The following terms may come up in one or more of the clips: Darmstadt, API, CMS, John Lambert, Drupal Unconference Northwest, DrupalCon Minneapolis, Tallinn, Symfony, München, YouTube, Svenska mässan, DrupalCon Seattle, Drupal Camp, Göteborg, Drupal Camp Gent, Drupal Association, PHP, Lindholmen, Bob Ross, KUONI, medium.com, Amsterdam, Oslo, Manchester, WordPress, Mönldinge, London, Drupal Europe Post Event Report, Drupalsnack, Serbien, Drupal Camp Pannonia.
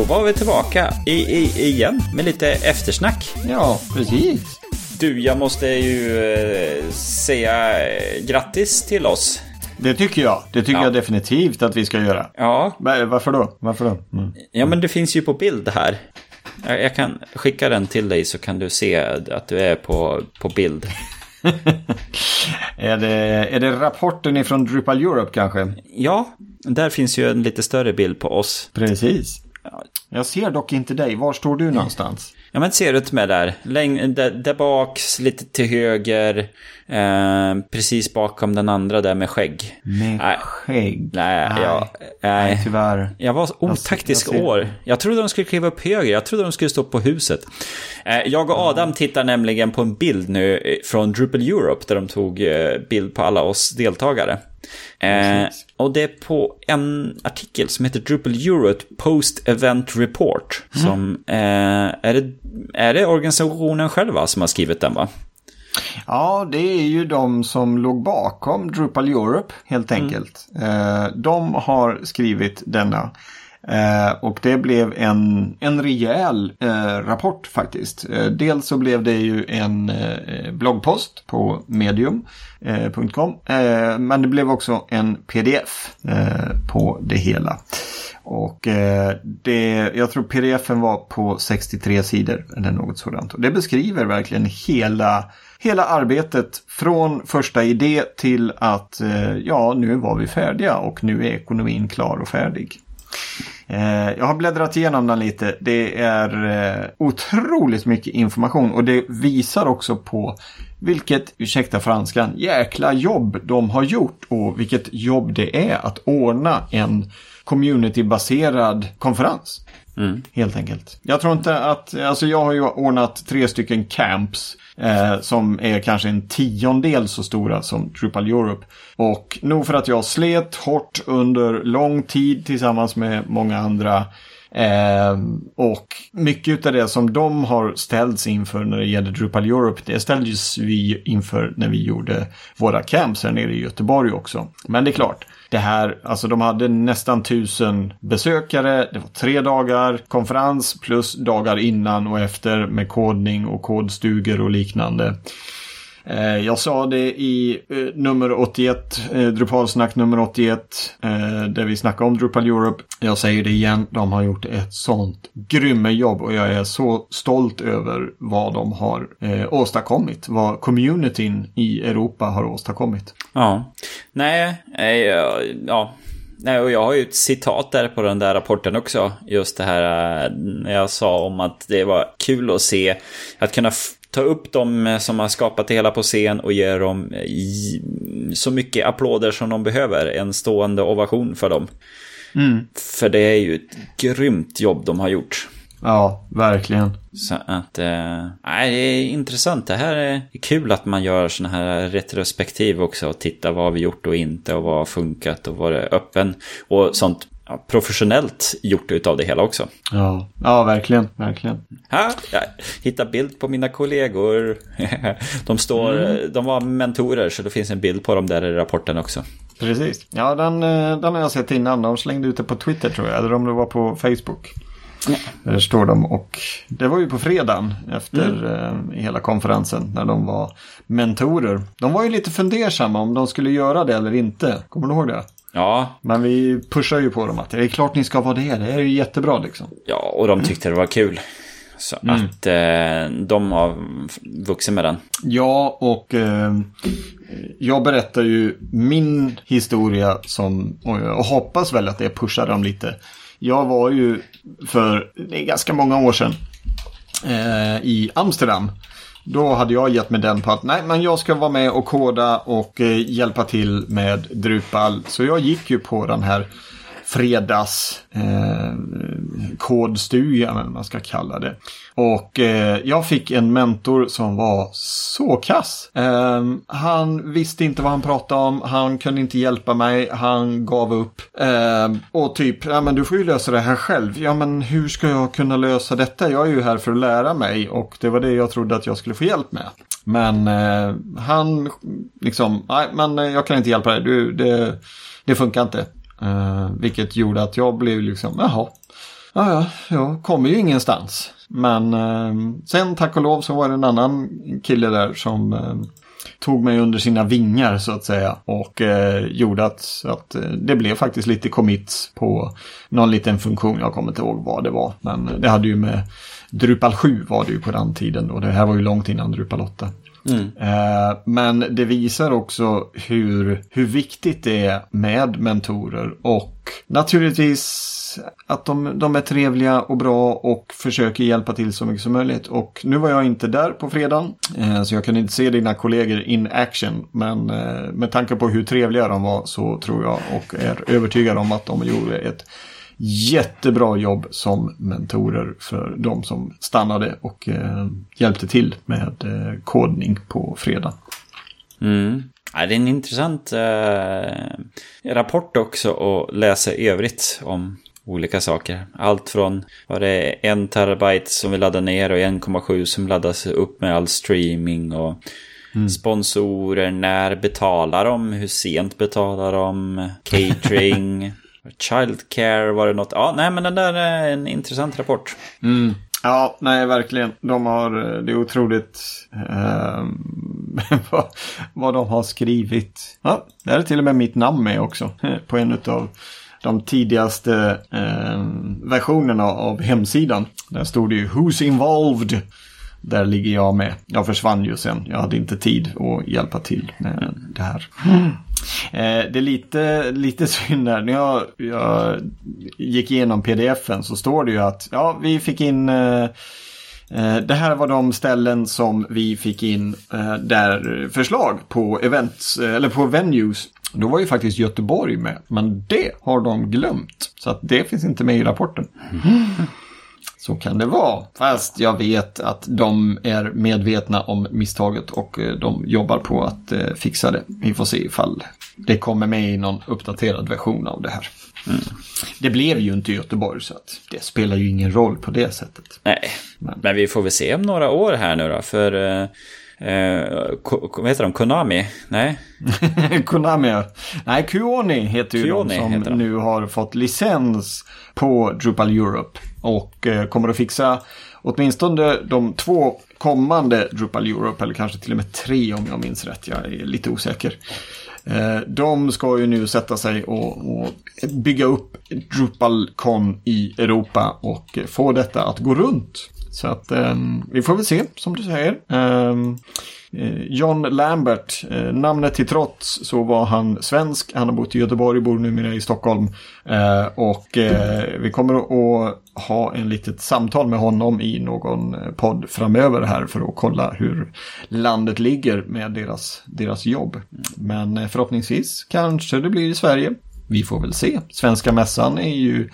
Då var vi tillbaka igen med lite eftersnack. Ja, precis. Du, jag måste ju säga grattis till oss. Det tycker jag. Det tycker jag definitivt att vi ska göra. Ja. Varför då? Mm. Ja, men det finns ju på bild här. Jag kan skicka den till dig så kan du se att du är på bild. Är det rapporten ifrån Drupal Europe kanske? Ja, där finns ju en lite större bild på oss. Precis. Jag ser dock inte dig. Var står du någonstans? Ja, men ser du inte med där? Där bak, lite till höger, precis bakom den andra där med skägg. Nej, tyvärr. Jag var otaktisk år. Jag trodde de skulle kliva upp höger. Jag trodde de skulle stå på huset. Jag och Adam tittar nämligen på en bild nu från Drupal Europe där de tog bild på alla oss deltagare. Och det är på en artikel som heter Drupal Europe Post Event Report som är det organisationen själva som har skrivit den, va? Ja, det är ju de som låg bakom Drupal Europe helt enkelt. De har skrivit denna. Och det blev en rejäl rapport faktiskt. Dels så blev det ju en bloggpost på medium.com, men det blev också en pdf på det hela. Och jag tror pdf'en var på 63 sidor eller något sådant. Och det beskriver verkligen hela arbetet från första idé till att nu var vi färdiga och nu är ekonomin klar och färdig. Jag har bläddrat igenom den lite. Det är otroligt mycket information och det visar också på vilket, ursäkta franskan, jäkla jobb de har gjort och vilket jobb det är att ordna en communitybaserad konferens. Helt enkelt. Jag tror inte att, alltså jag har ju ordnat 3 stycken camps som är kanske en 10-del så stora som Drupal Europe. Och nog för att jag slet hårt under lång tid tillsammans med många andra. Och mycket av det som de har ställts inför när det gäller Drupal Europe, det ställdes vi inför när vi gjorde våra camps här nere i Göteborg också. Men det är klart, det här, alltså de hade nästan 1000 besökare, det var 3 dagar konferens plus dagar innan och efter med kodning och kodstugor och liknande. Jag sa det i nummer 81, Drupalsnack nummer 81, där vi snackar om Drupal Europe. Jag säger det igen, de har gjort ett sånt grymme jobb och jag är så stolt över vad de har åstadkommit, vad communityn i Europa har åstadkommit. Ja, Nej, och jag har ju ett citat där på den där rapporten också. Just det här när jag sa om att det var kul att se, att kunna ta upp dem som har skapat det hela på scen och ge dem så mycket applåder som de behöver. En stående ovation för dem. För det är ju ett grymt jobb de har gjort. Ja, verkligen. Så att, det är intressant. Det här är kul att man gör såna här retrospektiv också och titta vad vi gjort och inte och vad har funkat och vad är öppen och sånt. Professionellt gjort utav det hela också. Ja, verkligen. Jag hittar bild på mina kollegor. De står, de var mentorer, så det finns en bild på dem där i rapporten också. Precis. Ja, den har jag sett innan. De slängde ut det på Twitter tror jag, eller om det var på Facebook. Ja. Där står de och det var ju på fredagen efter hela konferensen när de var mentorer. De var ju lite fundersamma om de skulle göra det eller inte. Kommer du ihåg det? Ja. Men vi pushar ju på dem att det är klart ni ska vara det. Det är ju jättebra liksom. Ja, och de tyckte det var kul. Så att de har vuxit med den. Ja, och jag berättar ju min historia som, och hoppas väl att det pushar dem lite. Jag var ju för ganska många år sedan i Amsterdam. Då hade jag gett mig den på att nej, men jag ska vara med och koda och hjälpa till med Drupal. Så jag gick ju på den här fredags kodstugan eller vad man ska kalla det. Och jag fick en mentor som var så kass. Han visste inte vad han pratade om. Han kunde inte hjälpa mig. Han gav upp. Och typ, ja men du får ju lösa det här själv. Ja men hur ska jag kunna lösa detta? Jag är ju här för att lära mig. Och det var det jag trodde att jag skulle få hjälp med. Men han liksom, nej men jag kan inte hjälpa dig. Det funkar inte. Vilket gjorde att jag blev liksom, jaha. Jag kommer ju ingenstans. Men sen tack och lov så var det en annan kille där som tog mig under sina vingar så att säga. Och gjorde att det blev faktiskt lite commits på någon liten funktion. Jag kommer inte ihåg vad det var. Men det hade ju med Drupal 7 var det ju på den tiden då. Det här var ju långt innan Drupal 8. Mm. Men det visar också hur viktigt det är med mentorer och naturligtvis att de är trevliga och bra och försöker hjälpa till så mycket som möjligt. Och nu var jag inte där på fredagen så jag kunde inte se dina kollegor in action, men med tanke på hur trevliga de var så tror jag och är övertygad om att de gjorde ett jättebra jobb som mentorer för de som stannade och hjälpte till med kodning på fredag. Mm. Ja, det är en intressant rapport också att läsa i övrigt om olika saker. Allt från var det 1 terabyte som vi laddar ner och 1,7 som laddas upp med all streaming och sponsorer, när betalar de, hur sent betalar de, catering, childcare, var det något? Ja, nej, men den där är en intressant rapport. Mm. Ja, nej, verkligen. Det är otroligt vad de har skrivit. Ja, där är till och med mitt namn med också på en av de tidigaste versionerna av hemsidan. Där stod det ju Who's Involved. Där ligger jag med. Jag försvann ju sen. Jag hade inte tid att hjälpa till med det här. Det är lite synd där. När jag gick igenom pdf-en så står det ju att vi fick in... det här var de ställen som vi fick in där förslag på events eller på venues. Då var ju faktiskt Göteborg med. Men det har de glömt. Så att det finns inte med i rapporten. Så kan det vara. Fast jag vet att de är medvetna om misstaget och de jobbar på att fixa det. Vi får se ifall det kommer med i någon uppdaterad version av det här. Mm. Det blev ju inte Göteborg så att det spelar ju ingen roll på det sättet. Nej, men vi får väl se om några år här nu då. För vad heter de? Konami? Nej. Konami. Nej, KUONI heter ju KUONI de som heter de. Nu har fått licens på Drupal Europe och kommer att fixa åtminstone de 2 kommande Drupal Europe, eller kanske till och med 3 om jag minns rätt. Jag är lite osäker. De ska ju nu sätta sig och bygga upp DrupalCon i Europa och få detta att gå runt. Så att vi får väl se, som du säger. John Lambert, namnet till trots så var han svensk. Han har bott i Göteborg, bor numera i Stockholm. Och vi kommer att ha en litet samtal med honom i någon podd framöver här för att kolla hur landet ligger med deras jobb. Men förhoppningsvis kanske det blir i Sverige. Vi får väl se. Svenska mässan är ju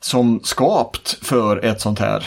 som skapt för ett sånt här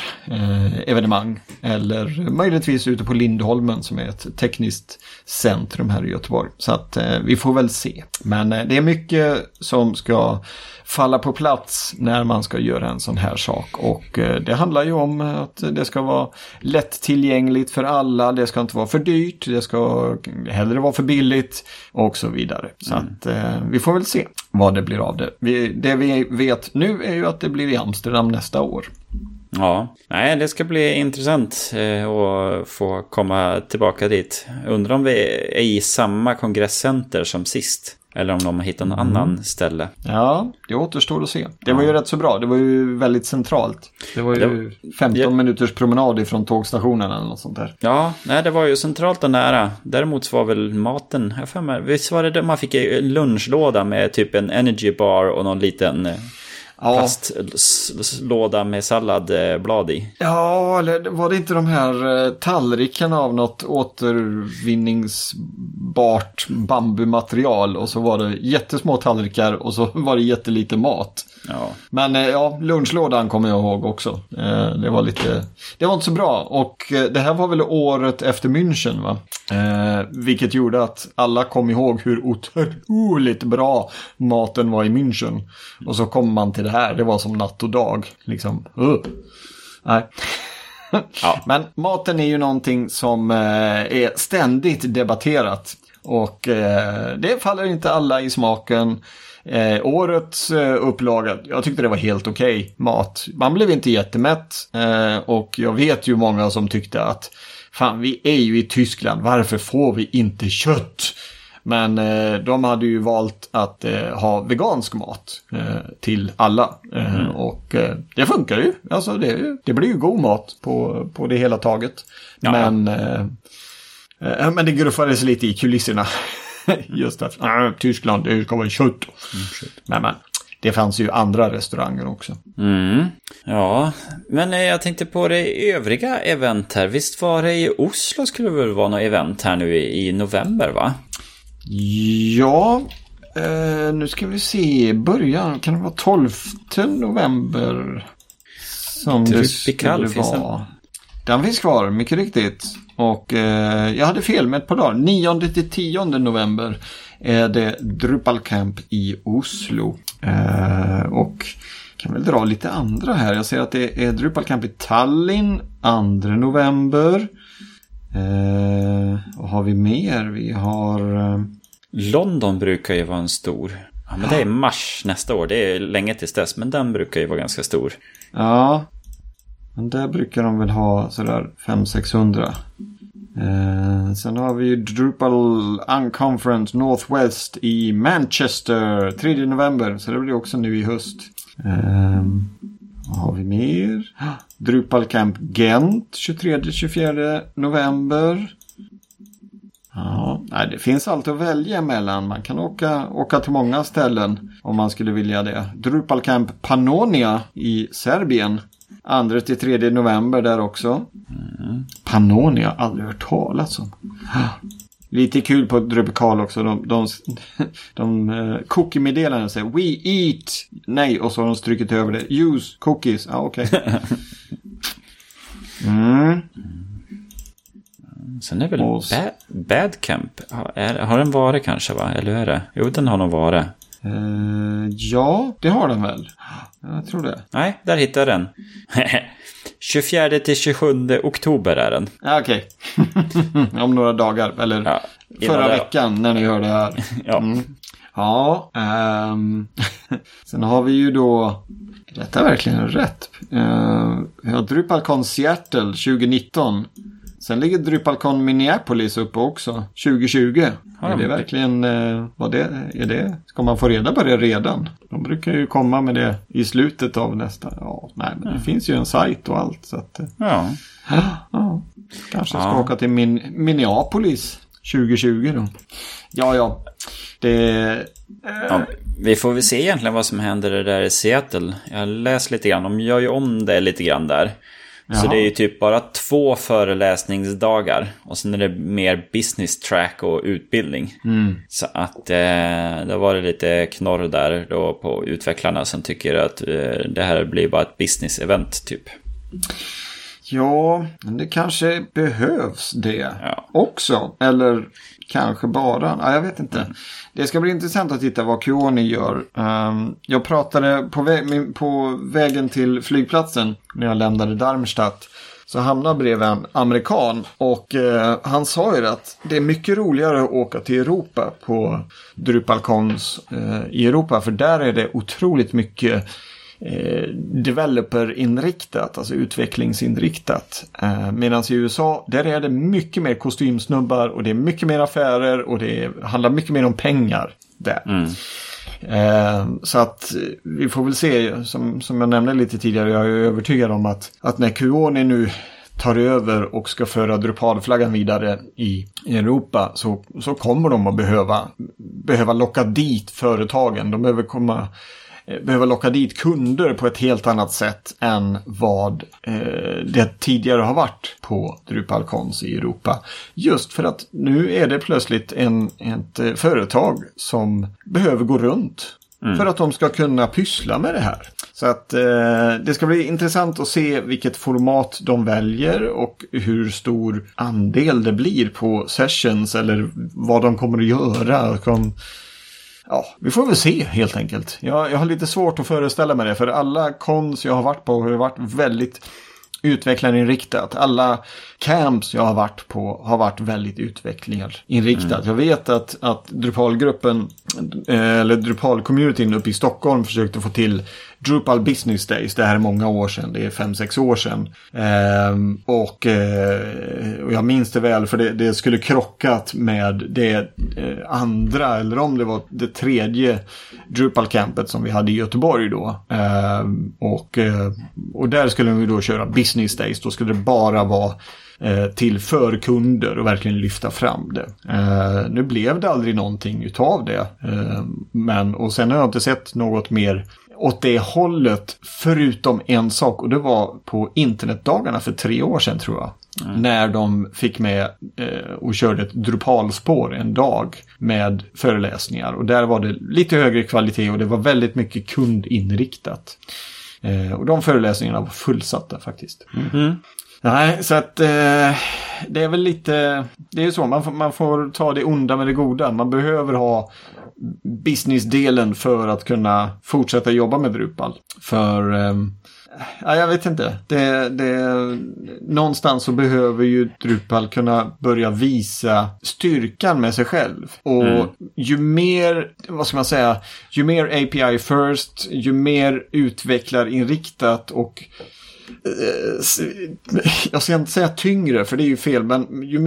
evenemang, eller möjligtvis ute på Lindholmen som är ett tekniskt centrum här i Göteborg. Så att vi får väl se. Men det är mycket som ska falla på plats när man ska göra en sån här sak, och det handlar ju om att det ska vara lättillgängligt för alla, det ska inte vara för dyrt, det ska hellre vara för billigt och så vidare. Så att vi får väl se vad det blir av det. Det vi vet nu är ju att det blir i Amsterdam nästa år. Ja, nej, det ska bli intressant att få komma tillbaka dit. Undrar om vi är i samma kongresscenter som sist. Eller om de har hittat någon annan ställe. Ja, det återstår att se. Det var ju rätt så bra. Det var ju väldigt centralt. Det var ju 15 minuters promenad ifrån tågstationen eller något sånt där. Ja, nej, det var ju centralt och nära. Däremot var väl maten... Visst var det där man fick en lunchlåda med typ en energy bar och någon liten... Fastlåda med salladblad i. Ja, eller var det inte de här tallrikarna av något återvinningsbart bambumaterial, och så var det jättesmå tallrikar och så var det jättelite mat. Ja. Men lunchlådan kommer jag ihåg också. Det var inte så bra, och det här var väl året efter München, va? Vilket gjorde att alla kom ihåg hur otroligt bra maten var i München. Och så kom man till det här. Det var som natt och dag. Liksom. Nej. Ja. Men maten är ju någonting som är ständigt debatterat. Och det faller inte alla i smaken. Årets upplaga, jag tyckte det var helt okej mat. Man blev inte jättemätt, och jag vet ju många som tyckte att fan, vi är ju i Tyskland, varför får vi inte kött? Men de hade ju valt att ha vegansk mat till alla. Och det funkar ju. Alltså det blir ju god mat på det hela taget. Ja. Men det gruffades lite i kulisserna. Just att Tyskland, det ska vara kött. Men det fanns ju andra restauranger också. Mm. Ja, men jag tänkte på det övriga event här. Visst var det i Oslo skulle det väl vara något event här nu i november, va? Ja, nu ska vi se början. Kan det vara 12 november som det skulle vara? Den finns kvar, mycket riktigt. Och jag hade fel med ett par dagar. 9-10 november är det Drupal Camp i Oslo. Och kan väl dra lite andra här. Jag ser att det är Drupal Camp i Tallinn 2 november. Och har vi mer? Vi har... London brukar ju vara en stor. Ja, men det är mars nästa år. Det är länge tills dess, men den brukar ju vara ganska stor. Ja, men där brukar de väl ha sådär 500-600. Sen har vi ju Drupal Unconference Northwest i Manchester 3 november. Så det blir också nu i höst. Vad har vi mer? Drupal Camp Gent 23-24 november. Ja, det finns allt att välja mellan. Man kan åka till många ställen om man skulle vilja det. Drupal Camp Pannonia i Serbien 2-3 november där också. Pannonia, aldrig hört talas om. Lite kul på Drupal också. De cookie-meddelarna säger we eat. Nej, och så har de strykit över det. Use cookies. Ja, okej. Sen är väl Badcamp. Har den varit kanske, va? Eller hur är det? Jo, den har nog varit. Ja, det har den väl. Jag tror det. Nej, där hittar den. 24-27 oktober är den. Ja, okej. Okay. Om några dagar, eller förra veckan när ni hörde det här. Ja. Sen har vi ju då... Detta är verkligen rätt. DrupalCon Seattle 2019. Sen ligger DrupalCon Minneapolis uppe också 2020. Är det verkligen vad det är det? Ska man få reda på det redan? De brukar ju komma med det i slutet av nästa. Ja, nej, men det finns ju en sajt och allt så att, kanske ska åka till Minneapolis 2020 då. Ja. Vi får väl se egentligen vad som händer där i Seattle. Jag läser lite grann. De gör ju om det lite grann där. Så det är ju typ bara 2 föreläsningsdagar. Och sen är det mer business track och utbildning. Så att då var det lite knorr där då på utvecklarna som tycker att det här blir bara ett business event typ. Ja, men det kanske behövs det också. Eller kanske bara. Nej, jag vet inte. Det ska bli intressant att titta vad KUONI gör. Jag pratade på vägen till flygplatsen när jag lämnade Darmstadt. Så hamnade bredvid en amerikan. Och han sa ju att det är mycket roligare att åka till Europa på DrupalCons i Europa. För där är det otroligt mycket... developer-inriktat, alltså utvecklingsinriktat. Medan i USA, där är det mycket mer kostymsnubbar och det är mycket mer affärer och det handlar mycket mer om pengar där. Så att vi får väl se, som jag nämnde lite tidigare, jag är övertygad om att när KUONI nu tar över och ska föra Drupal-flaggan vidare i Europa, så kommer de att behöva locka dit företagen. De behöver locka dit kunder på ett helt annat sätt än vad det tidigare har varit på DrupalCons i Europa. Just för att nu är det plötsligt ett företag som behöver gå runt för att de ska kunna pyssla med det här. Så att det ska bli intressant att se vilket format de väljer och hur stor andel det blir på sessions eller vad de kommer att göra. Ja, vi får väl se helt enkelt. Jag har lite svårt att föreställa mig det, för alla cons jag har varit på har varit väldigt utvecklarinriktat. Alla camps jag har varit på har varit väldigt utvecklarinriktat. Jag vet att Drupalgruppen eller Drupal-communityn uppe i Stockholm försökte få till Drupal Business Days. Det här är många år sedan. Det är 5-6 år sedan. Och jag minns det väl, för det skulle krockat med det andra, eller om det var det tredje Drupal-campet som vi hade i Göteborg då. Och där skulle vi då köra Business Days. Då skulle det bara vara till för kunder och verkligen lyfta fram det. Nu blev det aldrig någonting utav det. Och sen har jag inte sett något mer åt det hållet, förutom en sak, och det var på internetdagarna för 3 år sedan tror jag. När de fick med och körde ett Drupalspår en dag med föreläsningar, och där var det lite högre kvalitet och det var väldigt mycket kundinriktat. Och de föreläsningarna var fullsatta faktiskt. Mm-hmm. Nej, så att det är väl lite, det är ju så, man får ta det onda med det goda. Man behöver ha businessdelen för att kunna fortsätta jobba med Drupal. För jag vet inte, någonstans så behöver ju Drupal kunna börja visa styrkan med sig själv. Och ju mer, vad ska man säga, ju mer API first, ju mer utvecklarinriktat och jag ska inte säga tyngre, för det är ju fel, men ju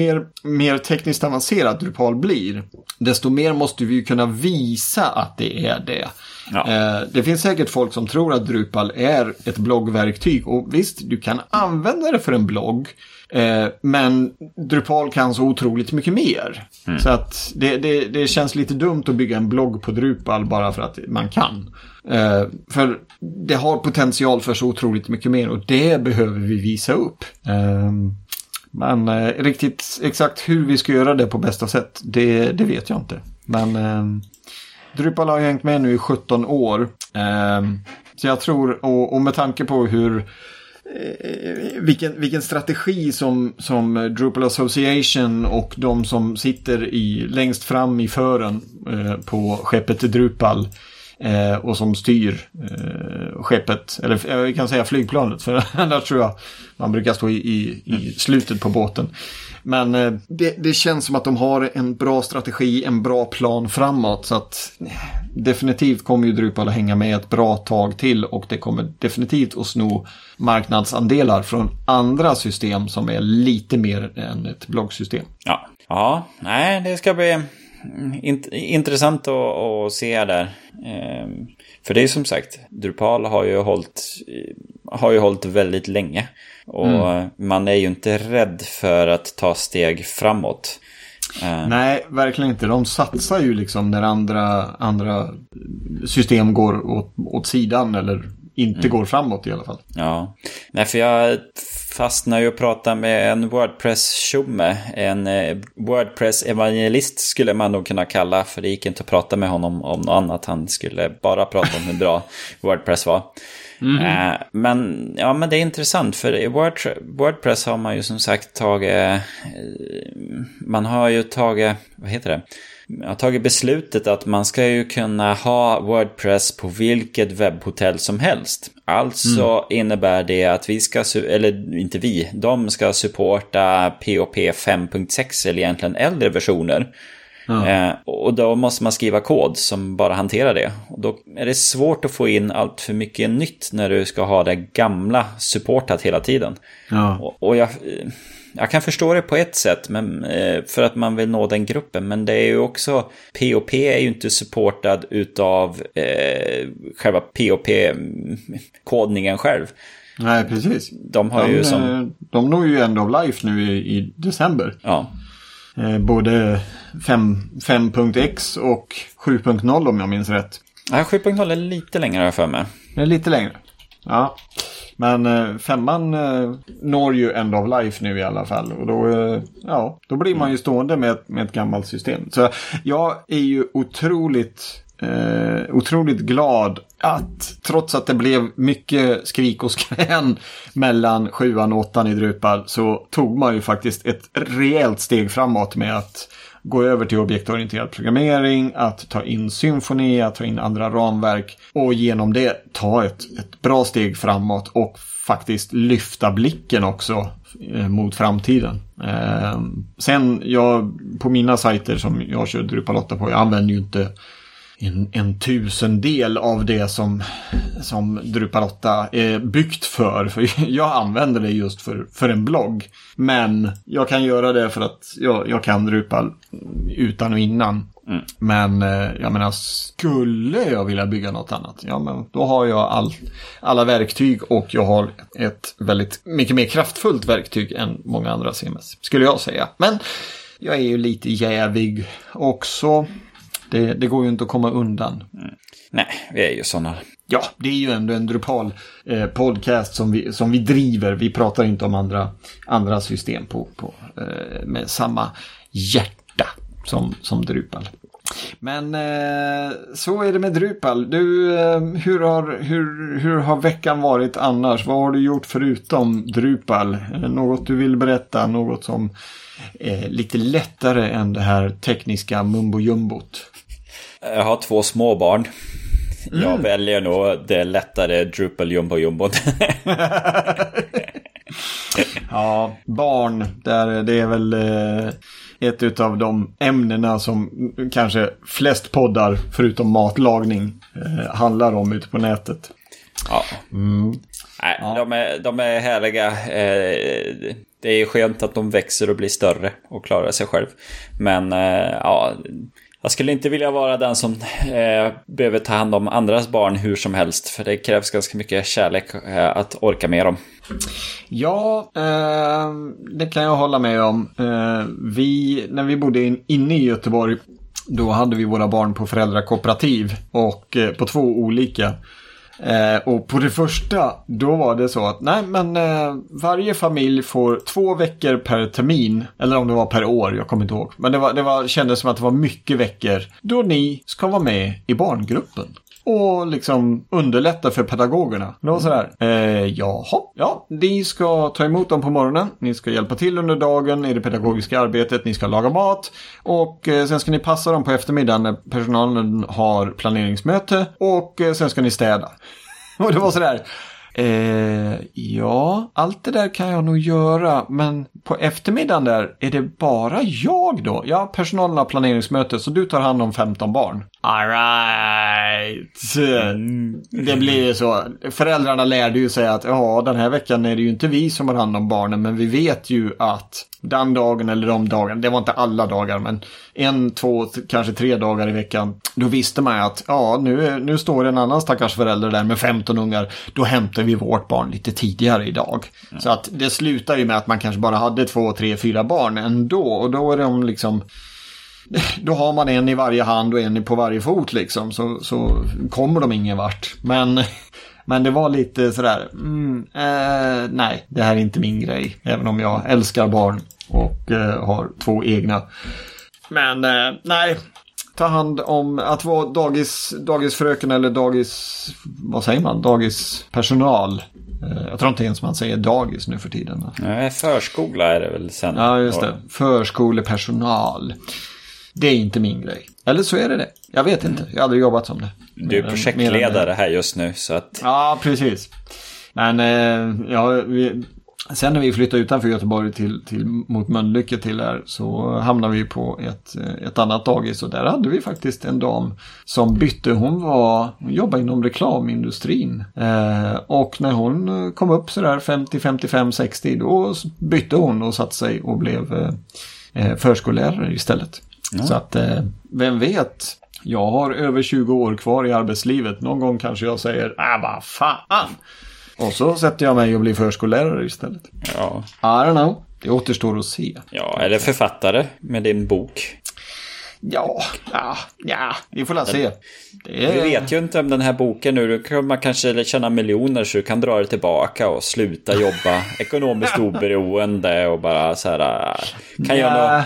mer tekniskt avancerat Drupal blir, desto mer måste vi ju kunna visa att det är det. Ja. Det finns säkert folk som tror att Drupal är ett bloggverktyg, och visst, du kan använda det för en blogg, men Drupal kan så otroligt mycket mer. Så att det känns lite dumt att bygga en blogg på Drupal bara för att man kan. För det har potential för så otroligt mycket mer, och det behöver vi visa upp. Men riktigt exakt hur vi ska göra det på bästa sätt, det vet jag inte. Men Drupal har hängt med nu i 17 år. Så jag tror, och med tanke på hur vilken strategi som Drupal Association och de som sitter längst fram i fören på skeppet Drupal och som styr skeppet, eller vi kan säga flygplanet, för annars tror jag man brukar stå i slutet på båten. Men det känns som att de har en bra strategi, en bra plan framåt, så att definitivt kommer ju Drupal att hänga med ett bra tag till, och det kommer definitivt att sno marknadsandelar från andra system som är lite mer än ett bloggsystem. Ja, nej, det ska bli intressant att se där. För det är som sagt, Drupal har ju hållit väldigt länge. Och man är ju inte rädd för att ta steg framåt. Nej, verkligen inte. De satsar ju liksom när andra system går åt sidan eller inte går framåt i alla fall. Ja, nej, för jag fastnade ju och pratade med en WordPress-tjomme. En WordPress-evangelist skulle man nog kunna kalla, för det gick inte att prata med honom om något annat. Han skulle bara prata om hur bra WordPress var. Mm. Men det är intressant, för i WordPress har man ju som sagt tagit beslutet att man ska ju kunna ha WordPress på vilket webbhotell som helst. Alltså innebär det att de ska supporta PHP 5.6 eller egentligen äldre versioner. Och då måste man skriva kod som bara hanterar det. Och då är det svårt att få in allt för mycket nytt när du ska ha det gamla supportat hela tiden. Och jag kan förstå det på ett sätt, men för att man vill nå den gruppen. Men det är ju också, POP är ju inte supportad utav själva POP-kodningen själv. Nej, precis. De når ju end of life nu i december. Ja. Både 5.x och 7.0 om jag minns rätt. Ja, 7.0 är lite längre för mig. Det är lite längre, ja. Men 5:an når ju end of life nu i alla fall. Och då blir man ju stående med ett gammalt system. Så jag är ju otroligt glad att, trots att det blev mycket skrik och skrän mellan 7:an och 8:an i Drupal, så tog man ju faktiskt ett rejält steg framåt med att gå över till objektorienterad programmering, att ta in Symfony, att ta in andra ramverk och genom det ta ett bra steg framåt och faktiskt lyfta blicken också mot framtiden. Sen på mina sajter som jag kör Drupal 8 på, jag använder ju inte en tusendel av det som Drupal 8 är byggt för jag använder det just för en blogg. Men jag kan göra det för att jag kan Drupal utan och innan. Mm. Men jag menar, skulle jag vilja bygga något annat, ja, men då har jag alla verktyg, och jag har ett väldigt mycket mer kraftfullt verktyg än många andra CMS, skulle jag säga. Men jag är ju lite jävig också. Det går ju inte att komma undan. Mm. Nej, vi är ju sådana. Ja, det är ju ändå en Drupal-podcast som vi driver. Vi pratar inte om andra system på med samma hjärta som Drupal. Men så är det med Drupal. Du, hur har veckan varit annars? Vad har du gjort förutom Drupal? Något du vill berätta? Något som är lite lättare än det här tekniska mumbo-jumbot? Jag har 2 småbarn. Mm. Jag väljer nog det lättare Drupal-jumbo-jumbot. Ja, barn. Det är väl ett utav de ämnena som kanske flest poddar, förutom matlagning, handlar om ute på nätet. Ja. Mm. Nej, ja. De är härliga. Det är skönt att de växer och blir större och klarar sig själv. Men ja, jag skulle inte vilja vara den som behöver ta hand om andras barn hur som helst. För det krävs ganska mycket kärlek att orka med dem. Ja, det kan jag hålla med om. När vi bodde inne i Göteborg, då hade vi våra barn på föräldrakooperativ och på 2 olika. Och på det första, då var det så att varje familj får 2 veckor per termin, eller om det var per år, jag kommer inte ihåg. Men det kändes som att det var mycket veckor då ni ska vara med i barngruppen och liksom underlätta för pedagogerna. Det var sådär, ja, ni ska ta emot dem på morgonen, ni ska hjälpa till under dagen i det pedagogiska arbetet, ni ska laga mat och sen ska ni passa dem på eftermiddagen när personalen har planeringsmöte och sen ska ni städa. Och det var sådär, ja, allt det där kan jag nog göra, men på eftermiddagen där är det bara jag då. Ja, personalen har planeringsmöte, så du tar hand om 15 barn. All right. Det blir ju så. Föräldrarna lärde ju sig att den här veckan är det ju inte vi som har hand om barnen, men vi vet ju att den dagen eller de dagarna, det var inte alla dagar, men 1, 2, kanske 3 dagar i veckan, då visste man att nu står en annan stackars förälder där med 15 ungar, då hämtar vi vårt barn lite tidigare idag. Ja. Så att det slutar ju med att man kanske bara hade 2, 3, 4 barn ändå, och då är de liksom, då har man en i varje hand och en på varje fot liksom, så kommer de ingen vart. Men det var lite sådär, nej, det här är inte min grej, även om jag älskar barn och har 2 egna. Men nej, ta hand om att vara dagisfröken eller dagispersonal. Jag tror inte ens man säger dagis nu för tiden. Nej, förskola är det väl sen. Ja, just det. Förskolepersonal. Det är inte min grej. Eller så är det. Jag vet inte. Jag har aldrig jobbat som det. Du är projektledare här just nu. Så att... Ja, precis. Men sen när vi flyttade utanför Göteborg mot Mönldinge så hamnade vi på ett annat dagis, och där hade vi faktiskt en dam som bytte. Hon jobbade inom reklamindustrin, och när hon kom upp sådär 50, 55, 60, då bytte hon och satt sig och blev förskollärare istället. Mm. Så att vem vet, jag har över 20 år kvar i arbetslivet. Någon gång kanske jag säger, vad fan, och så sätter jag mig och blir förskollärare istället. Ja. I don't know. Det återstår att se. Ja, eller författare med din bok. Ja, vi får se. Vi vet ju inte om den här boken nu. Då kan man kanske tjäna miljoner så du kan dra det tillbaka och sluta jobba ekonomiskt oberoende och bara så här, kan jag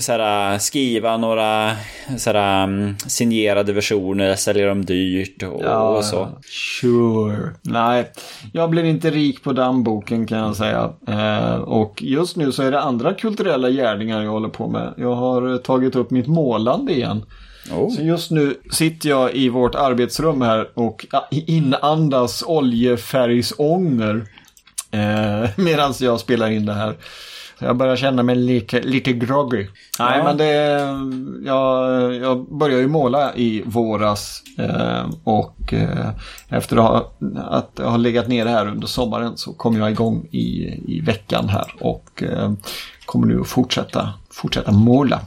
såhär, skriva några såhär, signerade versioner, sälja dem dyrt och, ja, och så. Sure. Nej, jag blev inte rik på den boken, kan jag säga. Och just nu så är det andra kulturella gärningar jag håller på med. Jag har tagit upp mitt målande igen. Oh. Så just nu sitter jag i vårt arbetsrum här och inandas oljefärgsånger medan jag spelar in det här. Så jag börjar känna mig lite groggy. Ja. Nej, men jag börjar ju måla i våras och efter att ha legat ner här under sommaren så kom jag igång i veckan här och kommer nu att fortsätta måla.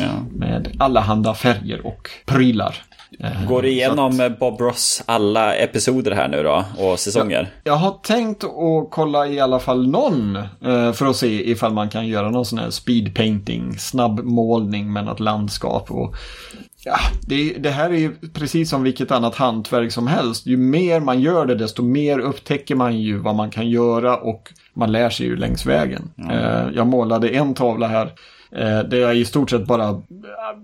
Ja. Med alla handa färger och prylar. Går igenom att... Bob Ross alla episoder här nu då och säsonger? Jag har tänkt att kolla i alla fall någon för att se ifall man kan göra någon sån här speed painting, snabb målning med något landskap och ja, det här är ju precis som vilket annat hantverk som helst. Ju mer man gör det, desto mer upptäcker man ju vad man kan göra och man lär sig ju längs vägen. Jag målade en tavla här. Det är i stort sett bara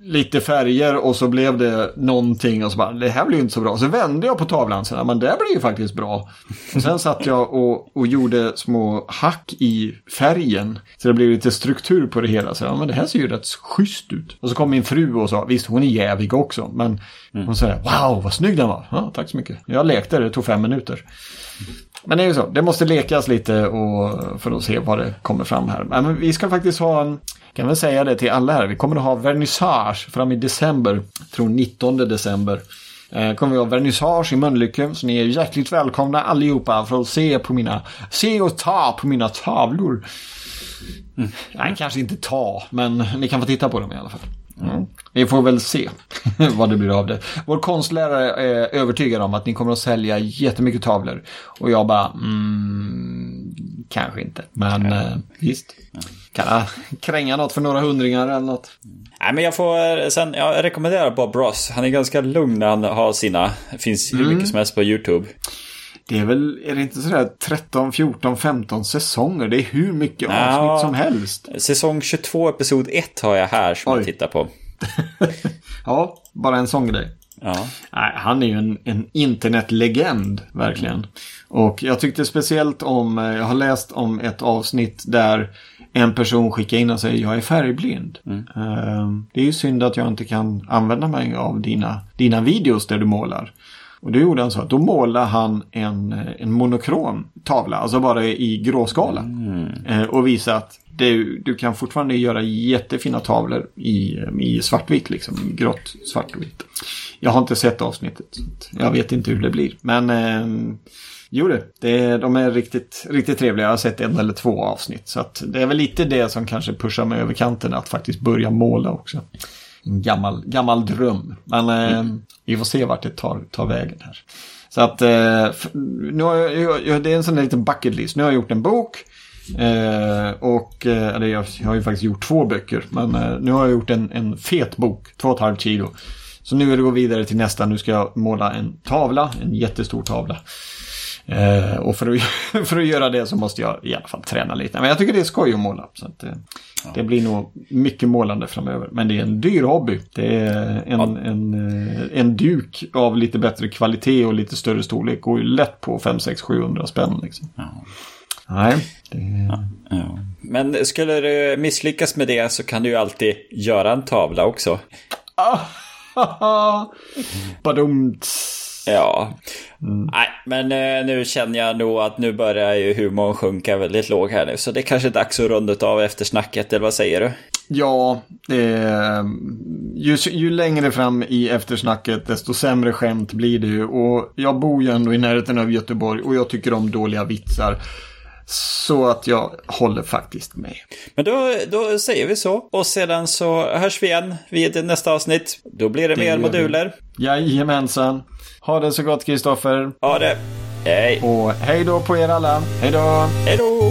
lite färger och så blev det någonting och så bara, det här blir ju inte så bra. Så vände jag på tavlan så här, men det blir ju faktiskt bra. Och sen satt jag och gjorde små hack i färgen så det blev lite struktur på det hela. Så ja, men det här ser ju rätt schysst ut. Och så kom min fru och sa, visst hon är jävig också, men hon sa, wow vad snygg den var. Ja, tack så mycket. Jag lekte, det tog 5 minuter. Men det är ju så, det måste lekas lite och för att se vad det kommer fram här. Men vi ska faktiskt ha en, kan väl säga det till alla här, vi kommer att ha vernissage fram i december, tror 19 december. Kommer vi ha vernissage i Mönldinge, så ni är hjärtligt välkomna allihopa för att se och ta på mina tavlor. Nej, kanske inte ta, men ni kan få titta på dem i alla fall. Vi får väl se vad det blir av det. Vår konstlärare är övertygad om att ni kommer att sälja jättemycket tavlor. Och jag bara, kanske inte. Men visst, kan jag kränga något för några hundringar eller något. Nej, men jag rekommenderar Bob Ross. Han är ganska lugn när han har sina. Det finns hur mycket som helst på YouTube. Det är väl, är det inte sådär 13, 14, 15 säsonger? Det är hur mycket avsnitt som helst. Säsong 22, episod 1 har jag här som jag tittar på. Ja, bara en sån grej. Ja. Nej, han är ju en internetlegend, verkligen. Och jag tyckte speciellt om, jag har läst om ett avsnitt där en person skickar in och säger, jag är färgblind. Det är ju synd att jag inte kan använda mig av dina videos där du målar. Och det gjorde han så att då målade han en monokrom tavla, alltså bara i gråskala. Och visade att du kan fortfarande göra jättefina tavlor i svartvitt, liksom grått svartvitt. Jag har inte sett avsnittet, så jag vet inte hur det blir. Men de är riktigt, riktigt trevliga. Jag har sett 1 eller 2 avsnitt. Så att det är väl lite det som kanske pushar mig över kanten, att faktiskt börja måla också. En gammal dröm. Men vi får se vart det tar vägen här. Så att nu har jag, det är en sån där liten bucket list. Nu har jag gjort en bok. Jag har ju faktiskt gjort 2 böcker. Men nu har jag gjort en fet bok. 2,5 kilo. Så nu är det gå vidare till nästa. Nu ska jag måla en tavla. En jättestor tavla. Och för att göra det så måste jag i alla fall träna lite. Men jag tycker det är skoj att måla. Så att, det blir nog mycket målande framöver. Men det är en dyr hobby. Det är en duk av lite bättre kvalitet och lite större storlek går ju lätt på 500-700 spänn liksom. Ja. Nej. Ja. Men skulle du misslyckas med det så kan du ju alltid göra en tavla också. Badumt. Ja. Nej, men nu känner jag nog att nu börjar ju humorn sjunka väldigt låg här nu. Så det är kanske dags att runda av eftersnacket, eller vad säger du? Ja, ju längre fram i eftersnacket desto sämre skämt blir det ju. Och jag bor ju ändå i närheten av Göteborg och jag tycker om dåliga vitsar. Så att jag håller faktiskt med. Men då säger vi så. Och sedan så hörs vi igen vid nästa avsnitt. Då blir det mer moduler. Jajamensan. Ha det så gott, Kristoffer. Ha det. Hej. Och hej då på er alla. Hej då. Hej då.